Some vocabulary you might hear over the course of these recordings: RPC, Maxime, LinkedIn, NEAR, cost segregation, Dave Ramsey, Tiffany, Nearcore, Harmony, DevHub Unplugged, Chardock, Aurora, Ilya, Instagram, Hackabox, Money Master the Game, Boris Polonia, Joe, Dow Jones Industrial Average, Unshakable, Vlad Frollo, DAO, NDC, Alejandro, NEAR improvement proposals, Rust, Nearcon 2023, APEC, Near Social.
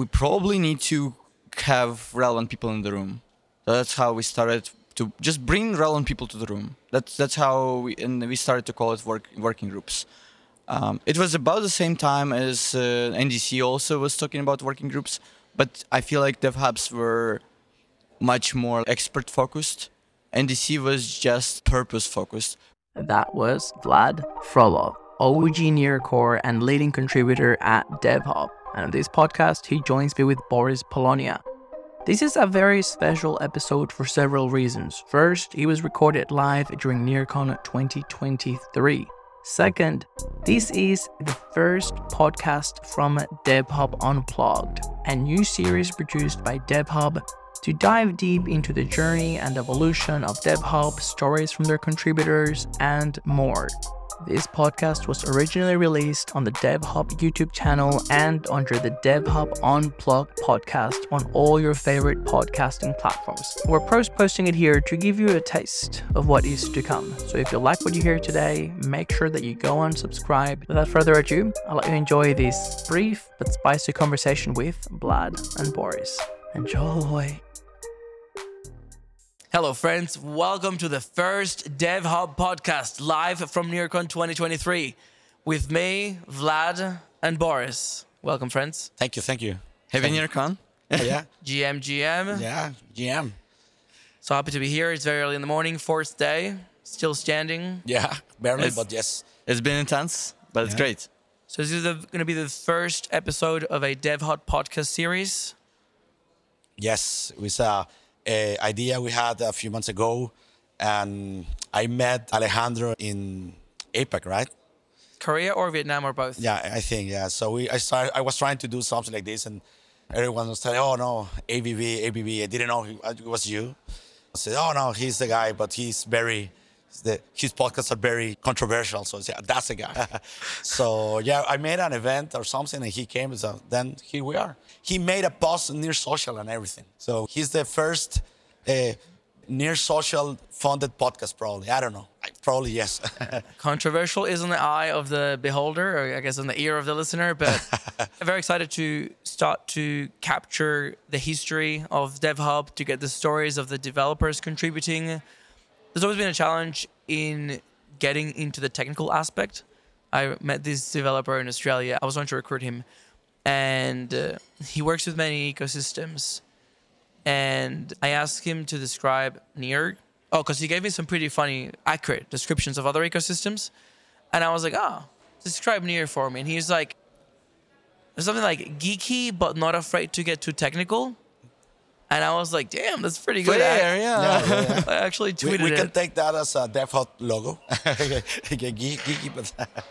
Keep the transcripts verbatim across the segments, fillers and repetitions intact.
we probably need to have relevant people in the room. So that's how we started to just bring relevant people to the room. That's that's how we and we started to call it work, working groups. Um, it was about the same time as uh, N D C also was talking about working groups, but I feel like DevHubs were much more expert-focused. N D C was just purpose-focused. That was Vlad Frollo, O G Nearcore and leading contributor at DevHub. And on this podcast, he joins me with Boris Polonia. This is a very special episode for several reasons. First, it was recorded live during Nearcon twenty twenty-three. Second, this is the first podcast from DevHub Unplugged, a new series produced by DevHub to dive deep into the journey and evolution of DevHub, stories from their contributors, and more. This podcast was originally released on the DevHub YouTube channel and under the DevHub Unplugged podcast on all your favorite podcasting platforms. We're post-posting it here to give you a taste of what is to come. So if you like what you hear today, make sure that you go and subscribe. Without further ado, I'll let you enjoy this brief but spicy conversation with Vlad and Boris. Enjoy. Hello, friends. Welcome to the first DevHub podcast live from Nearcon twenty twenty-three with me, Vlad, and Boris. Welcome, friends. Thank you. Thank you. Happy Nearcon. Yeah. G M, G M. Yeah, G M. So happy to be here. It's very early in the morning, fourth day, still standing. Yeah, barely, it's, but yes. It's been intense, but yeah. It's great. So this is going to be the first episode of a DevHub podcast series. Yes, it was a, a idea we had a few months ago, and I met Alejandro in APEC, right? Korea or Vietnam or both? Yeah, I think, yeah. So we, I started, I was trying to do something like this, and everyone was telling, oh no, A B B, A B B, I didn't know it was you. I said, oh no, he's the guy, but he's very, he's the, his podcasts are very controversial, so I said, that's the guy. So yeah, I made an event or something, and he came, so then here we are. He made a post on Near Social and everything. So he's the first uh, Near Social funded podcast, probably. I don't know. Probably, yes. Controversial is in the eye of the beholder, or I guess in the ear of the listener. But I'm very excited to start to capture the history of DevHub, to get the stories of the developers contributing. There's always been a challenge in getting into the technical aspect. I met this developer in Australia. I was trying to recruit him. And uh, he works with many ecosystems. And I asked him to describe Near. Oh, because he gave me some pretty funny, accurate descriptions of other ecosystems. And I was like, oh, describe Near for me. And he's like, there's something like geeky, but not afraid to get too technical. And I was like, damn, that's pretty good. Fair, yeah. Yeah, yeah, yeah. I actually tweeted we, we it. We can take that as a DevHub logo. Geeky, but...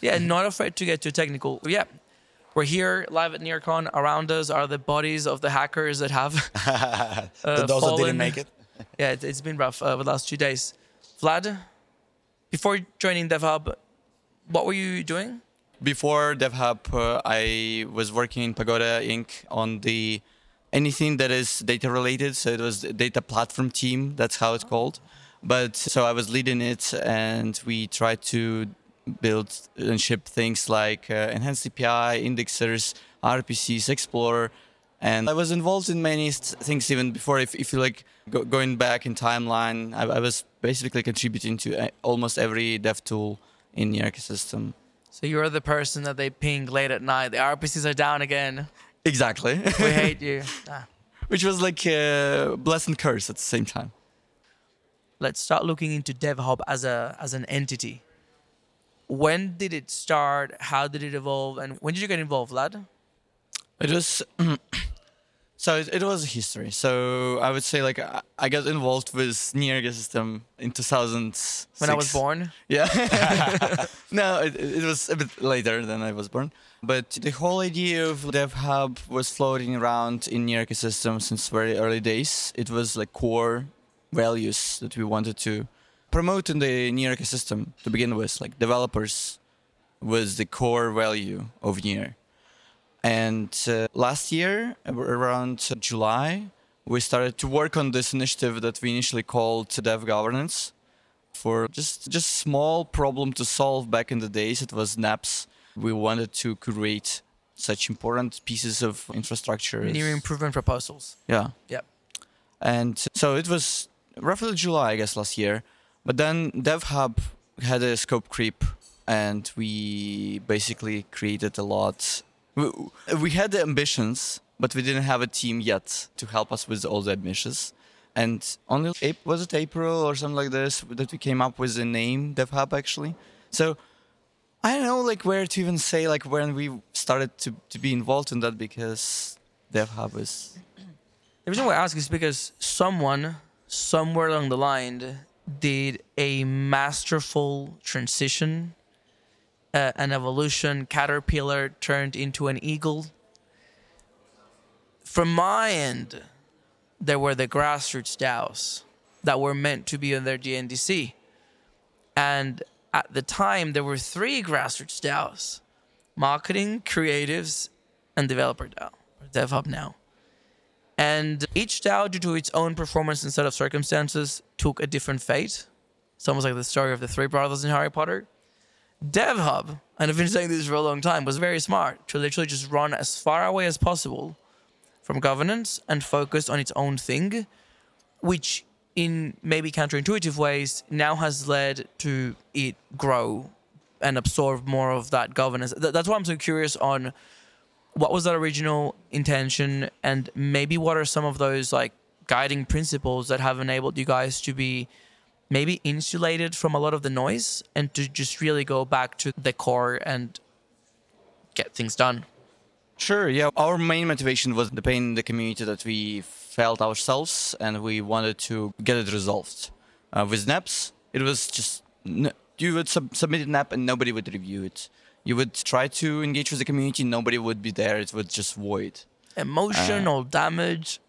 yeah, not afraid to get too technical. Yeah. We're here live at Nearcon. Around us are the bodies of the hackers that have uh, those fallen. That didn't make it. Yeah, it, it's been rough uh, over the last two days. Vlad, before joining DevHub, what were you doing? Before DevHub, uh, I was working in Pagoda Incorporated on the anything that is data related. So it was the data platform team. That's how it's called. But so I was leading it, and we tried to build and ship things like uh, Enhanced A P I, indexers, R P Cs, Explorer. And I was involved in many st- things even before. If, if you like go, going back in timeline, I, I was basically contributing to uh, almost every dev tool in the ecosystem. So you're the person that they ping late at night. The R P Cs are down again. Exactly. We hate you. Nah. Which was like a bless and curse at the same time. Let's start looking into DevHub as a as an entity. When did it start? How did it evolve? And when did you get involved, Vlad? It was... so it, it was a history. So I would say, like, I, I got involved with Near ecosystem in two thousand six. When I was born? Yeah. No, it, it was a bit later than I was born. But the whole idea of DevHub was floating around in Near ecosystem since very early days. It was, like, core values that we wanted to promoting the Near ecosystem to begin with, like developers was the core value of Near. And uh, last year, around July, we started to work on this initiative that we initially called Dev Governance for just just small problem to solve back in the days. It was N A Ps. We wanted to create such important pieces of infrastructure. Near improvement proposals. Yeah. Yeah. And so it was roughly July, I guess, last year. But then DevHub had a scope creep, and we basically created a lot. We had the ambitions, but we didn't have a team yet to help us with all the ambitions. And only, was it April or something like this, that we came up with the name DevHub, actually? So I don't know, like, where to even say, like, when we started to, to be involved in that, because DevHub is... The reason why I ask is because someone, somewhere along the line, did a masterful transition, uh, an evolution. Caterpillar turned into an eagle. From my end, there were the grassroots DAOs that were meant to be on their N D C. And at the time, there were three grassroots DAOs: marketing, creatives, and developer DAO, or DevHub now. And each DAO, due to its own performance and set of circumstances, took a different fate. It's almost like the story of the three brothers in Harry Potter. DevHub, and I've been saying this for a long time, was very smart to literally just run as far away as possible from governance and focus on its own thing, which in maybe counterintuitive ways now has led to it grow and absorb more of that governance. That's why I'm so curious on what was that original intention, and maybe what are some of those, like, guiding principles that have enabled you guys to be maybe insulated from a lot of the noise and to just really go back to the core and get things done? Sure, yeah. Our main motivation was the pain in the community that we felt ourselves, and we wanted to get it resolved. Uh, with N A Ps, it was just, you would sub- submit an app and nobody would review it. You would try to engage with the community, nobody would be there. It was just void. Emotional uh, damage.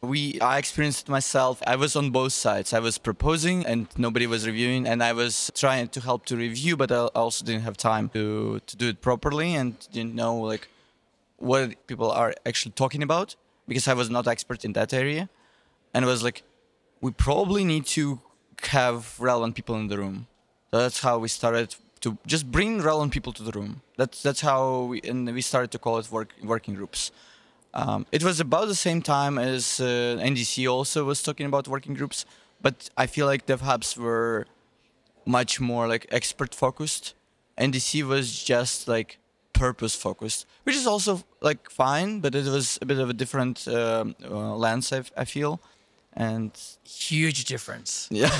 we, I experienced it myself. I was on both sides. I was proposing and nobody was reviewing. And I was trying to help to review, but I also didn't have time to, to do it properly, and didn't know, like, what people are actually talking about, because I was not expert in that area. And it was like, we probably need to have relevant people in the room. So that's how we started to just bring relevant people to the room. That's that's how we, and we started to call it work, working groups. Um, it was about the same time as uh, N D C also was talking about working groups, but I feel like DevHubs were much more, like, expert focused. N D C was just, like, purpose focused, which is also, like, fine, but it was a bit of a different um, uh, lens, I, I feel. And huge difference. Yeah,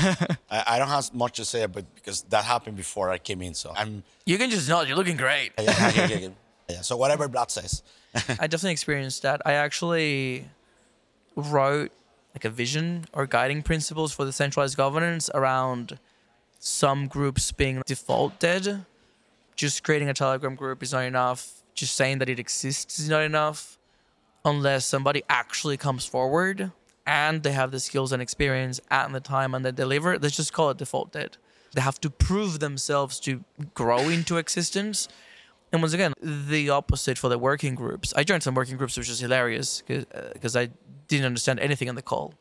I, I don't have much to say, but because that happened before I came in, so I'm. You can just nod. You're looking great. yeah, yeah, yeah, yeah, yeah. So whatever Vlad says. I definitely experienced that. I actually wrote, like, a vision or guiding principles for the centralized governance around some groups being defaulted. Just creating a Telegram group is not enough. Just saying that it exists is not enough, unless somebody actually comes forward and they have the skills and experience at the time and they deliver. Let's just call it defaulted. They have to prove themselves to grow into existence. And once again, the opposite for the working groups. I joined some working groups, which was hilarious because uh, I didn't understand anything on the call.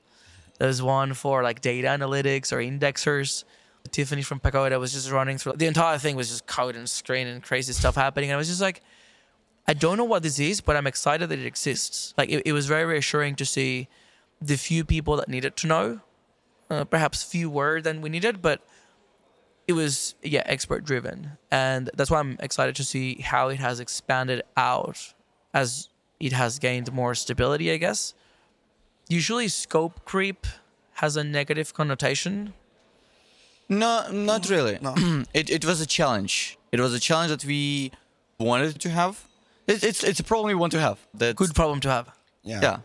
There was one for, like, data analytics or indexers. Tiffany from Pagoda was just running through. The entire thing was just code and screen and crazy stuff happening. And I was just like, I don't know what this is, but I'm excited that it exists. Like, it, it was very reassuring to see the few people that needed to know, uh, perhaps fewer than we needed, but it was, yeah, expert driven. And that's why I'm excited to see how it has expanded out as it has gained more stability, I guess. Usually scope creep has a negative connotation. No, not really. No. it, it was a challenge. It was a challenge that we wanted to have. It, it's, it's a problem we want to have. That's, Good problem to have. Yeah. Yeah.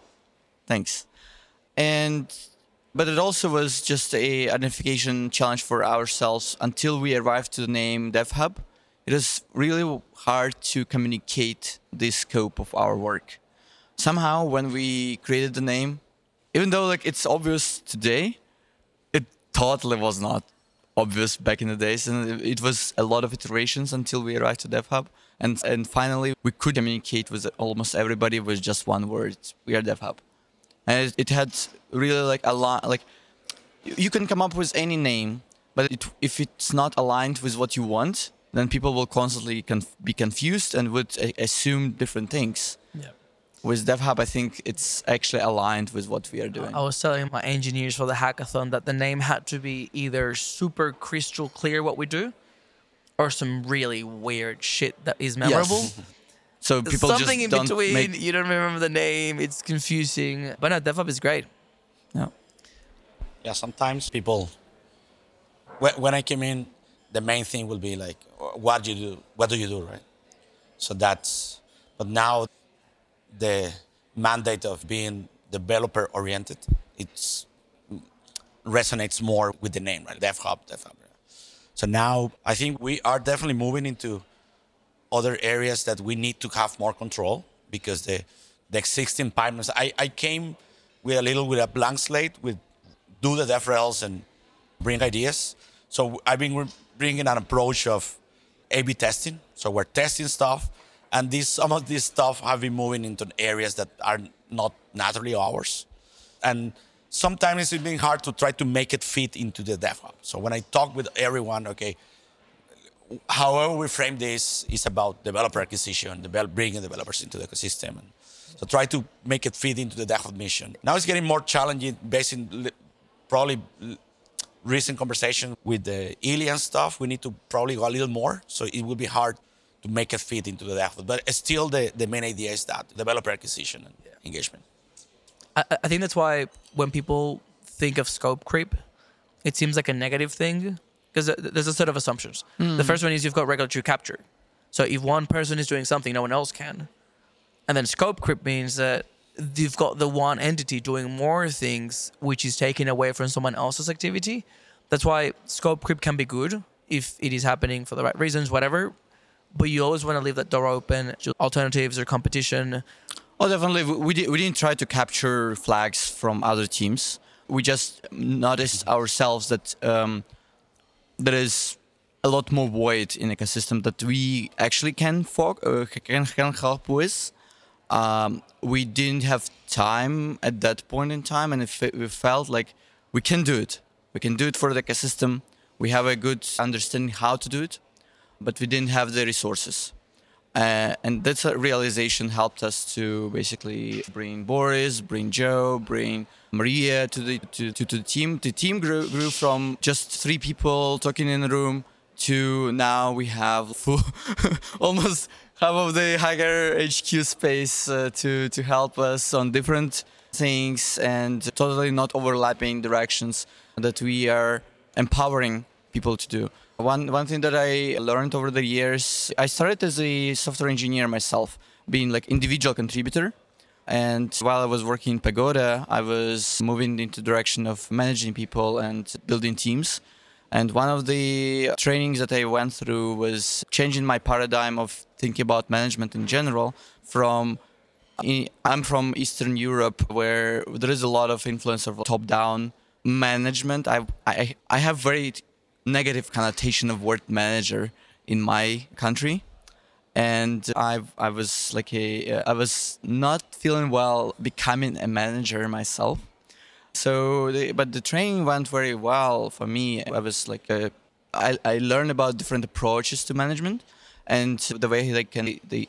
Thanks. And but it also was just a identification challenge for ourselves until we arrived to the name DevHub. It is really hard to communicate the scope of our work. Somehow, when we created the name, even though, like, it's obvious today, it totally was not obvious back in the days, and it was a lot of iterations until we arrived to DevHub. And and finally, we could communicate with almost everybody with just one word: we are DevHub. And it had really, like, a lot, like, you can come up with any name, but it, if it's not aligned with what you want, then people will constantly conf- be confused and would uh, assume different things. Yeah. With DevHub, I think it's actually aligned with what we are doing. I was telling my engineers for the hackathon that the name had to be either super crystal clear what we do or some really weird shit that is memorable. Yes. So people Something just in don't between, make... you don't remember the name, it's confusing. But no, DevHub is great. Yeah. Yeah, sometimes people... When I came in, the main thing will be like, what do you do? What do you do, right? So that's... But now... the mandate of being developer oriented, it resonates more with the name, right? DevHub, DevHub. So now I think we are definitely moving into other areas that we need to have more control because the the existing pipelines. I, I came with a little with a blank slate with do the DevRels and bring ideas. So I've been bringing an approach of A B testing. So we're testing stuff. And this, some of this stuff have been moving into areas that are not naturally ours. And sometimes it's been hard to try to make it fit into the DevHub. So when I talk with everyone, okay, however we frame this is about developer acquisition, develop, bringing developers into the ecosystem. And so try to make it fit into the DevHub mission. Now it's getting more challenging based on probably recent conversation with the Ilya and stuff. We need to probably go a little more. So it will be hard to make it fit into the DevHub. But still, the, the main idea is that developer acquisition and yeah. engagement. I, I think that's why when people think of scope creep, it seems like a negative thing because there's a set of assumptions. Mm. The first one is you've got regulatory capture. So if one person is doing something, no one else can. And then scope creep means that you've got the one entity doing more things, which is taken away from someone else's activity. That's why scope creep can be good if it is happening for the right reasons, whatever. But you always want to leave that door open to alternatives or competition. Oh, definitely. We, di- we didn't try to capture flags from other teams. We just noticed ourselves that um, there is a lot more void in ecosystem that we actually can, fo- uh, can, can help with. Um, we didn't have time at that point in time. And if it, we felt like we can do it. We can do it for the ecosystem. We have a good understanding how to do it. But we didn't have the resources. Uh, and that realization helped us to basically bring Boris, bring Joe, bring Maria to the to, to, to the team. The team grew, grew from just three people talking in a room to now we have full, almost half of the Hacker H Q space uh, to, to help us on different things and totally not overlapping directions that we are empowering people to do. One one thing that I learned over the years, I started as a software engineer myself, being like individual contributor. And while I was working in Pagoda, I was moving into the direction of managing people and building teams. And one of the trainings that I went through was changing my paradigm of thinking about management in general. From I'm from Eastern Europe, where there is a lot of influence of top-down management. I I, I have very... negative connotation of word manager in my country, and I I was like a I was not feeling well becoming a manager myself. So, the, but the training went very well for me. I was like a, I I learned about different approaches to management, and the way they can they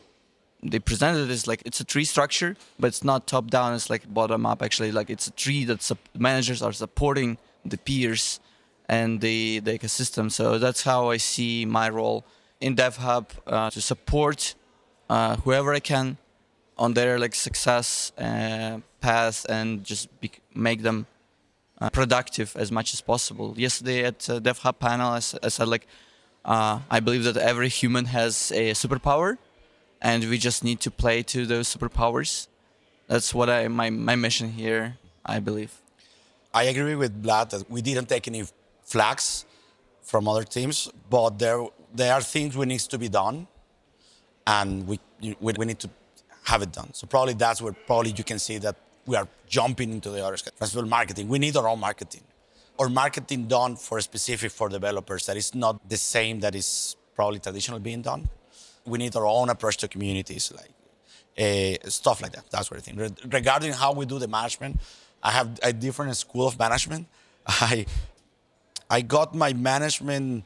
they presented it is like it's a tree structure, but it's not top down. It's like bottom up. Actually, like it's a tree that sup- managers are supporting the peers and the, the ecosystem. So that's how I see my role in DevHub, uh, to support uh, whoever I can on their like success uh, path and just be- make them uh, productive as much as possible. Yesterday at uh, DevHub panel, I, s- I said like, uh, I believe that every human has a superpower and we just need to play to those superpowers. That's what I my, my mission here, I believe. I agree with Vlad that we didn't take any flags from other teams, but there there are things we need to be done, and we, we we need to have it done. So probably that's where probably you can see that we are jumping into the other side. First of all, marketing. We need our own marketing, or marketing done for specific for developers that is not the same that is probably traditionally being done. We need our own approach to communities, like uh, stuff like that. That's what I think. Re- regarding how we do the management, I have a different school of management. I. I got my management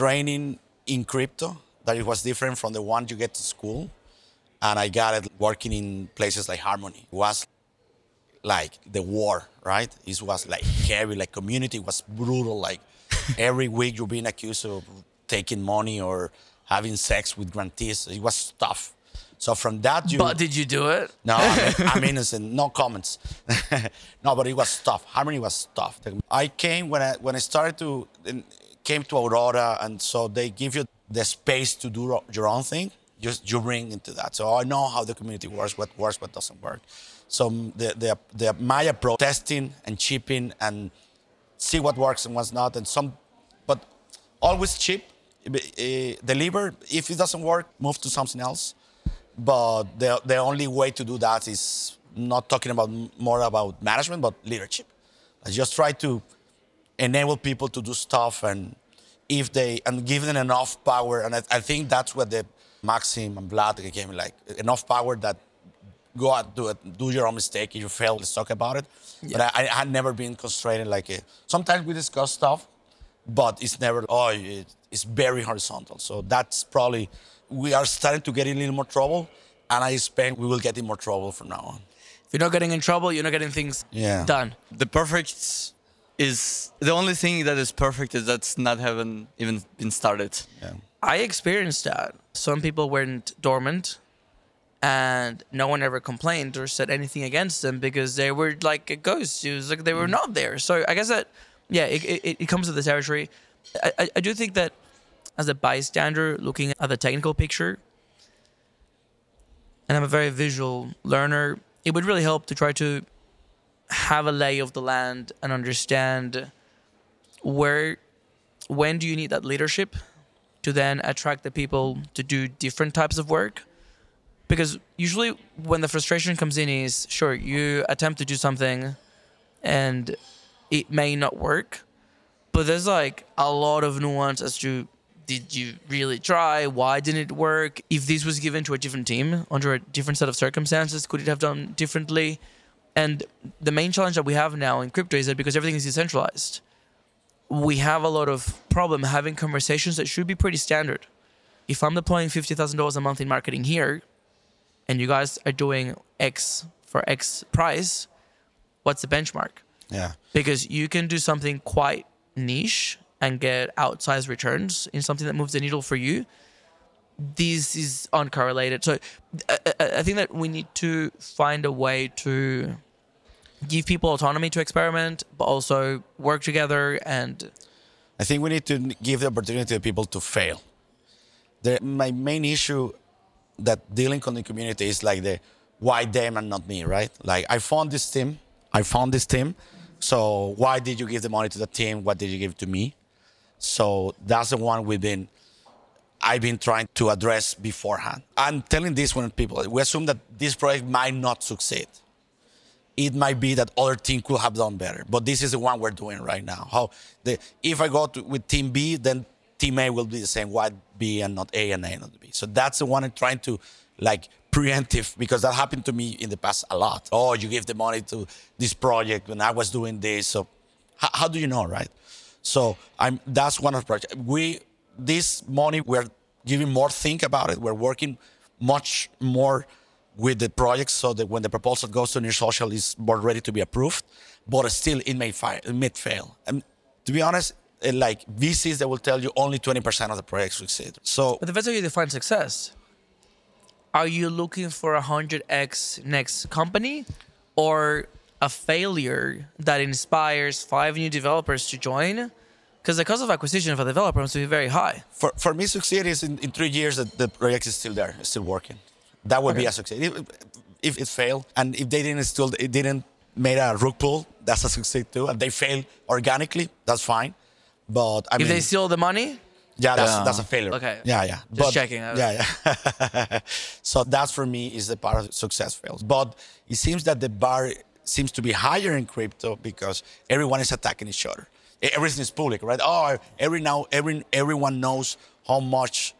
training in crypto, that it was different from the one you get to school. And I got it working in places like Harmony. It was like the war, right? It was like heavy, like community was brutal. Like every week you're being accused of taking money or having sex with grantees. It was tough. So from that, you... But did you do it? No, I mean, I'm innocent. No comments. No, but it was tough. Harmony was tough. I came when I when I started to came to Aurora, and so they give you the space to do your own thing. Just you bring into that. So I know how the community works, what works, what doesn't work. So the the the my approach, testing and chipping and see what works and what's not, and some, but always chip, deliver. If it doesn't work, move to something else. But the the only way to do that is not talking about more about management, but leadership. I just try to enable people to do stuff, and if they and give them enough power. And I, I think that's what the Maxime and Vlad gave me, like enough power that go out, do it, do your own mistake. If you fail, let's talk about it. Yeah. But I, I had never been constrained like a, sometimes we discuss stuff, but it's never oh it, it's very horizontal. So that's probably. We are starting to get in a little more trouble, and I expect we will get in more trouble from now on. If you're not getting in trouble, you're not getting things yeah. done. The perfect is... The only thing that is perfect is that's not having even been started. Yeah. I experienced that. Some people went dormant, and no one ever complained or said anything against them because they were like a ghost. It was like they were mm. not there. So I guess that, yeah, it, it, it comes to the territory. I, I, I do think that as a bystander looking at the technical picture, and I'm a very visual learner, it would really help to try to have a lay of the land and understand where, when do you need that leadership to then attract the people to do different types of work? Because usually when the frustration comes in is, sure, you attempt to do something and it may not work, but there's like a lot of nuance as to did you really try? Why didn't it work? If this was given to a different team under a different set of circumstances, could it have done differently? And the main challenge that we have now in crypto is that because everything is decentralized, we have a lot of problem having conversations that should be pretty standard. If I'm deploying fifty thousand dollars a month in marketing here, and you guys are doing X for X price, what's the benchmark? Yeah. Because you can do something quite niche and get outsized returns in something that moves the needle for you. This is uncorrelated. So I, I, I think that we need to find a way to give people autonomy to experiment, but also work together. And I think we need to give the opportunity to people to fail. The, my main issue that dealing with the community is like the why them and not me, right? Like I found this team, I found this team. So why did you give the money to the team? What did you give to me? So that's the one we've been, I've been trying to address beforehand. I'm telling this when people, we assume that this project might not succeed. It might be that other team could have done better, but this is the one we're doing right now. How the, if I go to, with team B, then team A will be the same. Why B and not A and A and not B? So that's the one I'm trying to like preemptive, because that happened to me in the past a lot. Oh, you gave the money to this project when I was doing this. So how, how do you know, right? So I'm, that's one of the projects. We, this money, we're giving more think about it. We're working much more with the project so that when the proposal goes to Near Social, it's more ready to be approved, but still it may, fi- it may fail. And to be honest, like V Cs that will tell you only twenty percent of the projects succeed. So, but that's how you define success. Are you looking for a one hundred x next company or a failure that inspires five new developers to join? Because the cost of acquisition for developers must be very high. For for me, succeed is in, in three years that the project is still there, still working. That would okay. be a success. If, if it failed and if they didn't still it didn't make a rug pull, that's a success too. And they fail organically, that's fine. But I if mean, they steal the money. Yeah, that's yeah. that's a failure. Okay. Yeah, yeah. Just but, checking. Out. Yeah, yeah. So that for me is the part of success fails. But it seems that the bar seems to be higher in crypto because everyone is attacking each other. Everything is public, right? Oh, every now, every everyone knows how much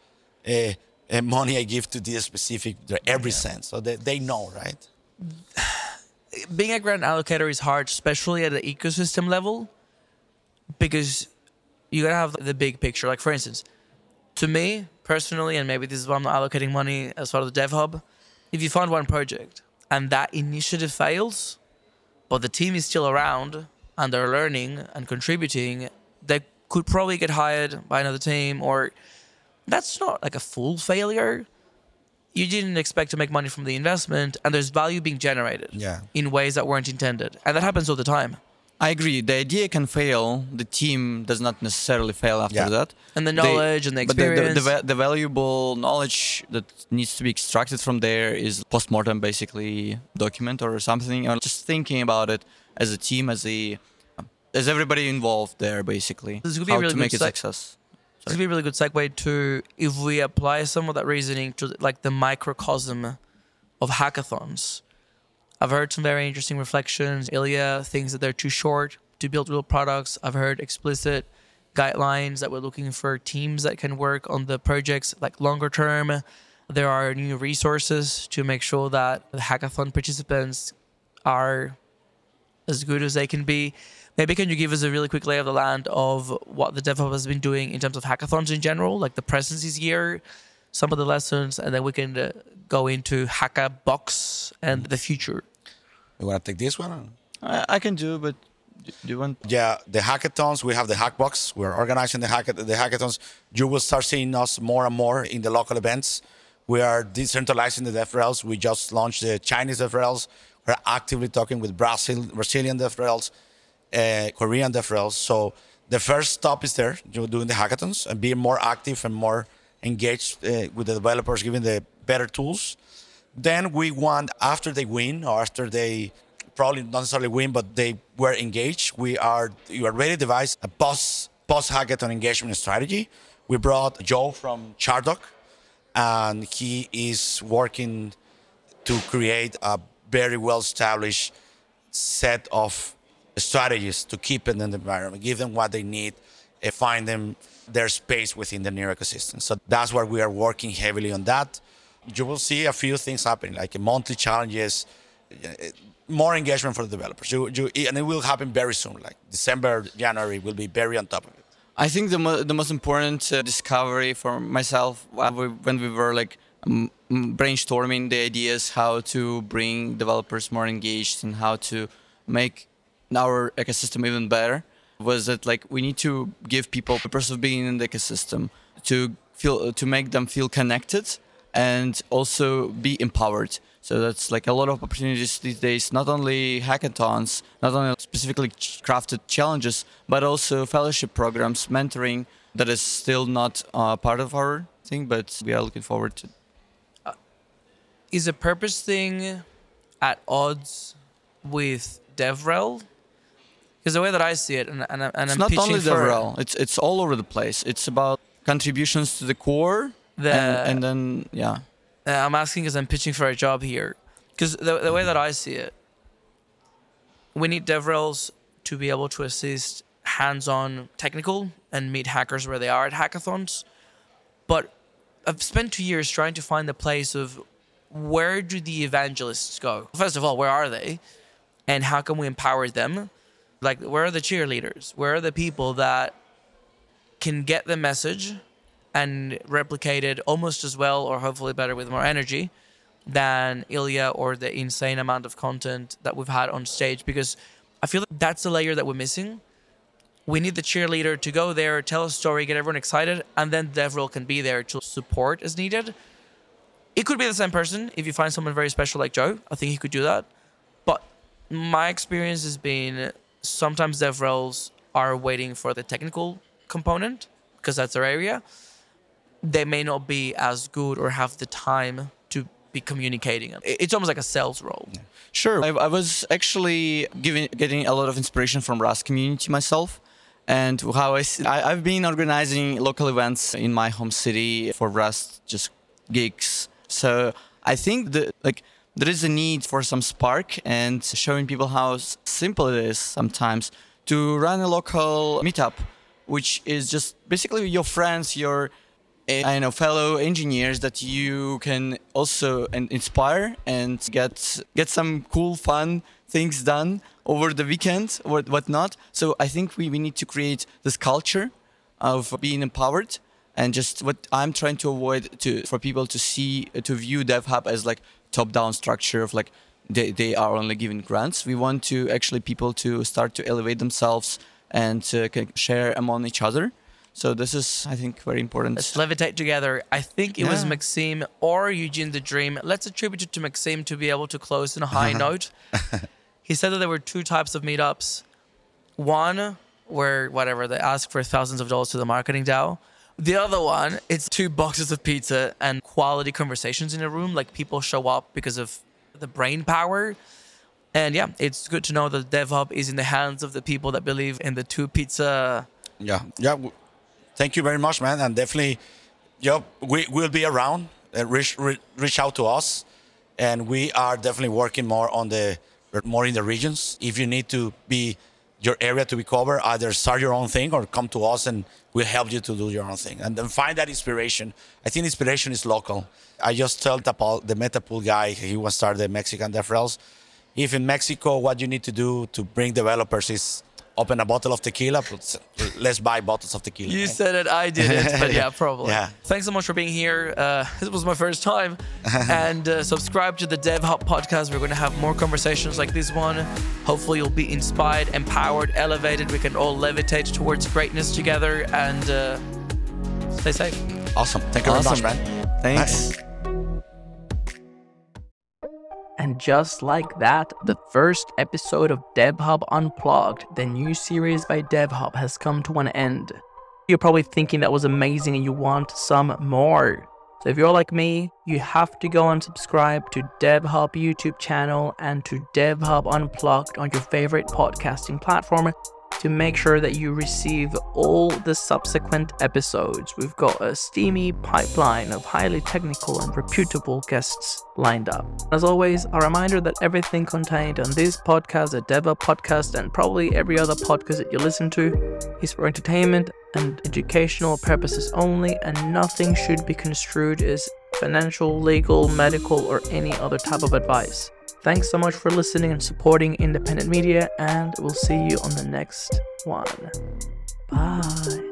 uh, money I give to this specific every yeah. cent. So they they know, right? Being a grant allocator is hard, especially at the ecosystem level, because you gotta have the big picture. Like, for instance, to me personally, and maybe this is why I'm not allocating money as part of the DevHub, if you find one project and that initiative fails, but the team is still around and they're learning and contributing, they could probably get hired by another team, or that's not like a full failure. You didn't expect to make money from the investment, and there's value being generated yeah. in ways that weren't intended. And that happens all the time. I agree. The idea can fail. The team does not necessarily fail after yeah. that. And the knowledge they, and the experience. But the, the, the, the valuable knowledge that needs to be extracted from there is post-mortem, basically, document or something. Or just thinking about it as a team, as a as everybody involved there, basically. This could be how really to make it se- success. This could be a really good segue to if we apply some of that reasoning to like the microcosm of hackathons. I've heard some very interesting reflections, Ilya, things that they're too short to build real products. I've heard explicit guidelines that we're looking for teams that can work on the projects like longer term. There are new resources to make sure that the hackathon participants are as good as they can be. Maybe can you give us a really quick lay of the land of what the DevHub has been doing in terms of hackathons in general, like the presence this year, some of the lessons, and then we can uh, go into Hackabox and the future. You want to take this one? I, I can do, but do you want? Yeah, the hackathons, we have the Hackbox. We're organizing the, hack- the hackathons. You will start seeing us more and more in the local events. We are decentralizing the DevRels. We just launched the Chinese DevRels. We're actively talking with Brazil, Brazilian DevRels, uh, Korean DevRels. So the first stop is there, you're doing the hackathons and being more active and more engaged uh, with the developers, giving the better tools. Then we want, after they win, or after they probably not necessarily win, but they were engaged, we are you are ready to devise a post, post-hackathon engagement strategy. We brought Joe from Chardock, and he is working to create a very well-established set of strategies to keep in the environment, give them what they need, and find them their space within the NEAR ecosystem. So that's where we are working heavily on that. You will see a few things happening, like monthly challenges, more engagement for the developers. You, you, and it will happen very soon, like December, January, will be very on top of it. I think the, mo- the most important uh, discovery for myself when we, when we were like um, brainstorming the ideas, how to bring developers more engaged and how to make our ecosystem even better, was that like we need to give people the purpose of being in the ecosystem, to feel, to make them feel connected and also be empowered. So that's like a lot of opportunities these days, not only hackathons, not only specifically crafted challenges, but also fellowship programs, mentoring, that is still not uh, part of our thing, but we are looking forward to. Uh, is a purpose thing at odds with DevRel? Because the way that I see it, and, and, and I'm pitching for... It's not only DevRel, it's, it's all over the place. It's about contributions to the core, the, and, and then, yeah. I'm asking because I'm pitching for a job here. Because the, the way that I see it, we need DevRels to be able to assist hands-on technical and meet hackers where they are at hackathons. But I've spent two years trying to find the place of where do the evangelists go? First of all, where are they? And how can we empower them? Like, where are the cheerleaders? Where are the people that can get the message and replicate it almost as well, or hopefully better, with more energy than Ilya or the insane amount of content that we've had on stage? Because I feel like that's the layer that we're missing. We need the cheerleader to go there, tell a story, get everyone excited, and then DevRel can be there to support as needed. It could be the same person if you find someone very special like Joe. I think he could do that. But my experience has been... sometimes DevRels are waiting for the technical component because that's their area. They may not be as good or have the time to be communicating. It's almost like a sales role. Yeah. Sure. I, I was actually giving, getting a lot of inspiration from Rust community myself, and how I, I, I've been organizing local events in my home city for Rust, just gigs. So I think that like... there is a need for some spark and showing people how simple it is sometimes to run a local meetup, which is just basically your friends, your I know fellow engineers that you can also inspire and get get some cool, fun things done over the weekend or whatnot. So I think we, we need to create this culture of being empowered And just what I'm trying to avoid to for people to see, to view DevHub as like top-down structure of like they, they are only giving grants. We want to actually people to start to elevate themselves and uh, share among each other. So this is, I think, very important. Let's levitate together. I think it yeah. was Maxime or Eugene the Dream. Let's attribute it to Maxime to be able to close on a high note. He said that there were two types of meetups. One where, whatever, they ask for thousands of dollars to the marketing D A O. The other one, it's two boxes of pizza and quality conversations in a room. Like people show up because of the brain power. And yeah, it's good to know that DevHub is in the hands of the people that believe in the two pizza. Yeah, yeah. Thank you very much, man. And definitely, yeah, we will be around. Uh, reach, re- reach out to us. And we are definitely working more on the, more in the regions. If you need to be your area to be covered, either start your own thing or come to us and we'll help you to do your own thing. And then find that inspiration. I think inspiration is local. I just told about the Metapool guy, he was started the Mexican DevRels. If in Mexico, what you need to do to bring developers is open a bottle of tequila, let's buy bottles of tequila. You right? said it, I did it, but yeah, probably. Yeah. Thanks so much for being here. Uh, this was my first time. And uh, subscribe to the DevHub podcast. We're going to have more conversations like this one. Hopefully you'll be inspired, empowered, elevated. We can all levitate towards greatness together and uh, stay safe. Awesome. Thank you awesome. very much, man. Thanks. Bye. And just like that, the first episode of DevHub Unplugged, the new series by DevHub, has come to an end. You're probably thinking that was amazing and you want some more. So if you're like me, you have to go and subscribe to DevHub YouTube channel and to DevHub Unplugged on your favorite podcasting platform to make sure that you receive all the subsequent episodes. We've got a steamy pipeline of highly technical and reputable guests lined up. As always, a reminder that everything contained on this podcast, the DevHub podcast, and probably every other podcast that you listen to is for entertainment and educational purposes only, and nothing should be construed as financial, legal, medical, or any other type of advice. Thanks so much for listening and supporting independent media, and we'll see you on the next one. Bye.